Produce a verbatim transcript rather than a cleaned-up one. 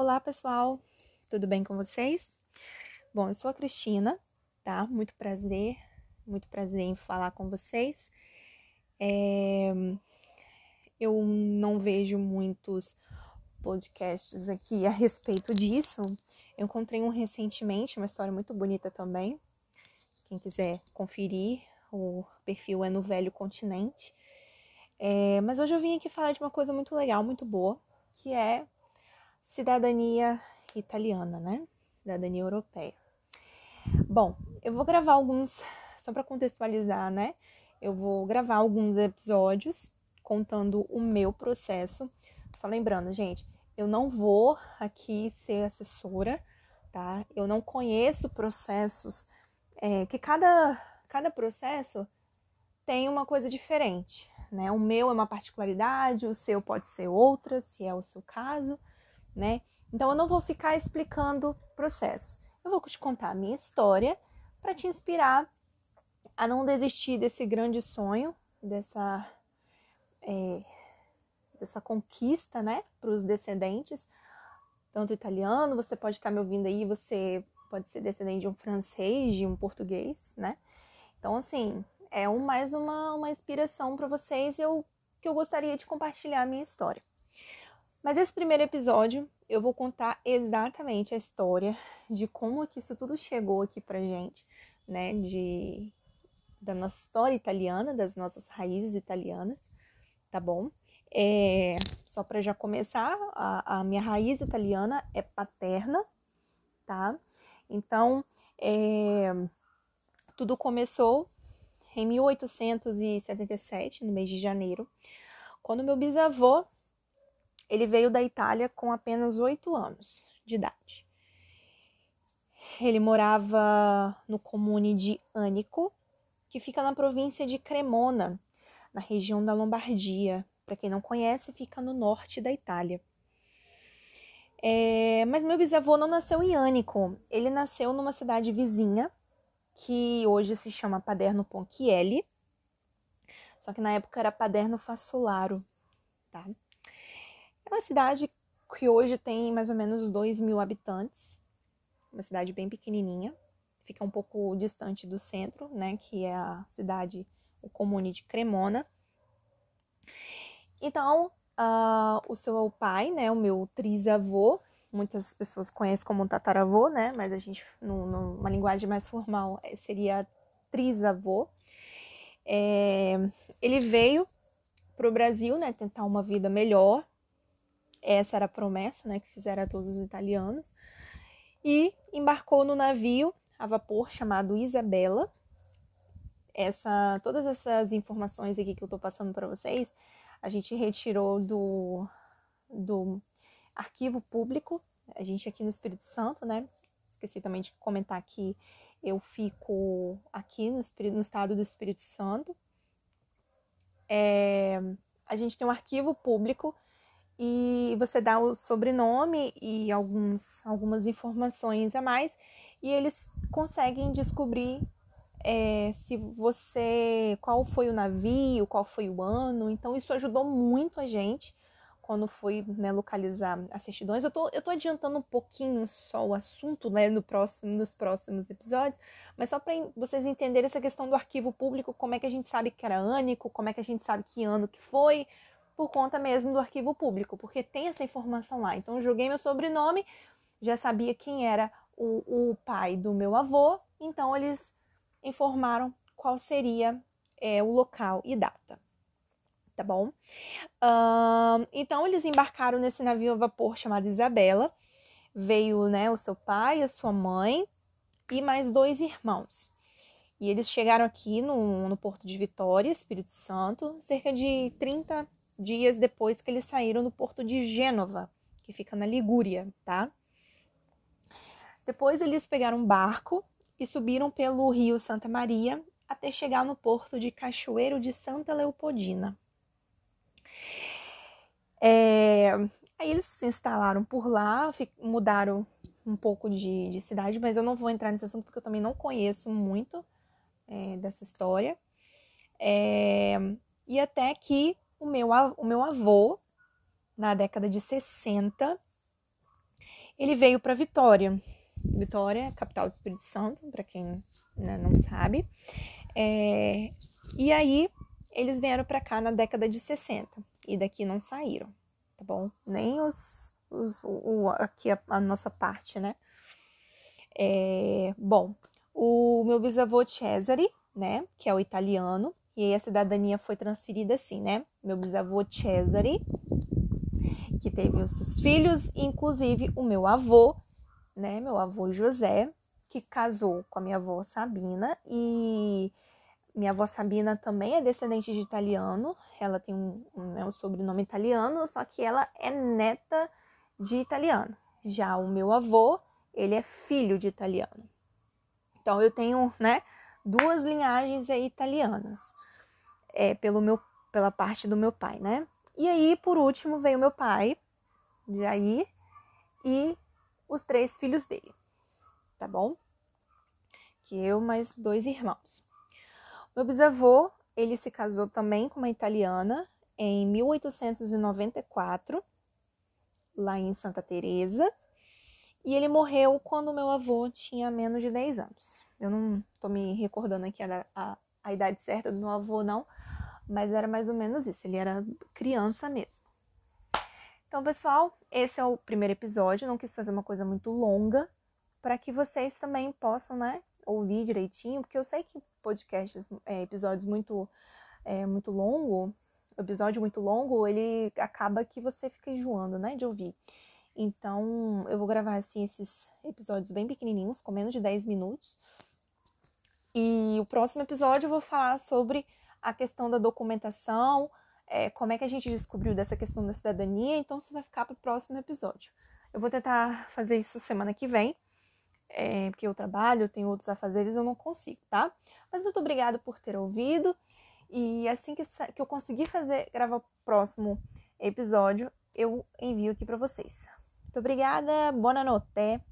Olá, pessoal, tudo bem com vocês? Bom, eu sou a Cristina, tá? Muito prazer, muito prazer em falar com vocês. É... Eu não vejo muitos podcasts aqui a respeito disso. Eu encontrei um recentemente, uma história muito bonita também. Quem quiser conferir, o perfil é no Velho Continente. É... Mas hoje eu vim aqui falar de uma coisa muito legal, muito boa, que é cidadania italiana, né? Cidadania europeia. Bom, eu vou gravar alguns, só para contextualizar, né? Eu vou gravar alguns episódios contando o meu processo. Só lembrando, gente, eu não vou aqui ser assessora, tá? Eu não conheço processos, é, que cada, cada processo tem uma coisa diferente, né? O meu é uma particularidade, o seu pode ser outra, se é o seu caso, né? Então, eu não vou ficar explicando processos. Eu vou te contar a minha história para te inspirar a não desistir desse grande sonho, dessa, é, dessa conquista, né, para os descendentes, tanto italiano, você pode estar me ouvindo aí, você pode ser descendente de um francês, de um português, né? Então, assim, é um, mais uma, uma inspiração para vocês, eu, que eu gostaria de compartilhar a minha história. Mas esse primeiro episódio, eu vou contar exatamente a história de como é que isso tudo chegou aqui pra gente, né, de... da nossa história italiana, das nossas raízes italianas, tá bom? É, só para já começar, a, a minha raiz italiana é paterna, tá? Então, é, tudo começou em mil oitocentos e setenta e sete, no mês de janeiro, quando meu bisavô, ele veio da Itália com apenas oito anos de idade. Ele morava no comune de Annicco, que fica na província de Cremona, na região da Lombardia. Para quem não conhece, fica no norte da Itália. É, mas meu bisavô não nasceu em Annicco. Ele nasceu numa cidade vizinha, que hoje se chama Paderno Ponchielli. Só que na época era Paderno Fassularo, tá? É uma cidade que hoje tem mais ou menos dois mil habitantes. Uma cidade bem pequenininha. Fica um pouco distante do centro, né, que é a cidade, o comune de Cremona. Então, uh, o seu pai, né, o meu trisavô, muitas pessoas conhecem como tataravô, né, mas a gente, no, numa linguagem mais formal, seria trisavô. É, ele veio para o Brasil, né, tentar uma vida melhor. Essa era a promessa, né, que fizeram a todos os italianos. E embarcou no navio a vapor chamado Isabella. Essa, todas essas informações aqui que eu tô passando para vocês, a gente retirou do, do arquivo público, a gente aqui no Espírito Santo, né? Esqueci também de comentar que eu fico aqui no, no estado do Espírito Santo. É, a gente tem um arquivo público e você dá o sobrenome e alguns, algumas informações a mais, e eles conseguem descobrir é, se você, qual foi o navio, qual foi o ano. Então, isso ajudou muito a gente quando foi, né, localizar as certidões. Eu tô, eu tô adiantando um pouquinho só o assunto, né, no próximo, nos próximos episódios, mas só para vocês entenderem essa questão do arquivo público, como é que a gente sabe que era Annicco, como é que a gente sabe que ano que foi, por conta mesmo do arquivo público, porque tem essa informação lá. Então, eu joguei meu sobrenome, já sabia quem era O, o pai do meu avô, então eles informaram qual seria é, o local e data, tá bom? Uh, então, eles embarcaram nesse navio a vapor chamado Isabella, veio, né, o seu pai, a sua mãe e mais dois irmãos. E eles chegaram aqui no, no porto de Vitória, Espírito Santo, cerca de trinta dias depois que eles saíram do porto de Gênova, que fica na Ligúria, tá? Depois eles pegaram um barco e subiram pelo rio Santa Maria até chegar no porto de Cachoeiro de Santa Leopoldina. É... Aí eles se instalaram por lá, mudaram um pouco de, de cidade, mas eu não vou entrar nesse assunto porque eu também não conheço muito é, dessa história. É... E até que o meu, o meu avô, na década de sessenta, ele veio para Vitória. Vitória, capital do Espírito Santo, para quem, né, não sabe. É, e aí eles vieram para cá na década de sessenta e daqui não saíram, tá bom? Nem os, os o, o, aqui a, a nossa parte, né? É, bom, o meu bisavô Cesare, né, que é o italiano, e aí a cidadania foi transferida assim, né? Meu bisavô Cesare, que teve os seus filhos, inclusive o meu avô, né, meu avô José, que casou com a minha avó Sabina, e minha avó Sabina também é descendente de italiano, ela tem um, um, um sobrenome italiano, só que ela é neta de italiano. Já o meu avô, ele é filho de italiano. Então eu tenho, né, duas linhagens aí italianas, é, pelo meu, pela parte do meu pai, né? E aí, por último, veio meu pai, Jair, e os três filhos dele, tá bom? Que eu mais dois irmãos. Meu bisavô, ele se casou também com uma italiana em mil oitocentos e noventa e quatro, lá em Santa Teresa, e ele morreu quando meu avô tinha menos de dez anos. Eu não tô me recordando aqui a, a, a idade certa do meu avô, não, mas era mais ou menos isso, ele era criança mesmo. Então, pessoal, esse é o primeiro episódio, não quis fazer uma coisa muito longa, para que vocês também possam, né, ouvir direitinho, porque eu sei que podcasts, é, episódios muito, é, muito longo, episódio muito longo, ele acaba que você fica enjoando, né, de ouvir. Então, eu vou gravar, assim, esses episódios bem pequenininhos, com menos de dez minutos. E o próximo episódio eu vou falar sobre a questão da documentação, É, como é que a gente descobriu dessa questão da cidadania, então você vai ficar para o próximo episódio. Eu vou tentar fazer isso semana que vem, é, porque eu trabalho, eu tenho outros afazeres, eu não consigo, tá? Mas muito obrigada por ter ouvido, e assim que, que eu conseguir fazer, gravar o próximo episódio, eu envio aqui para vocês. Muito obrigada, buona notte!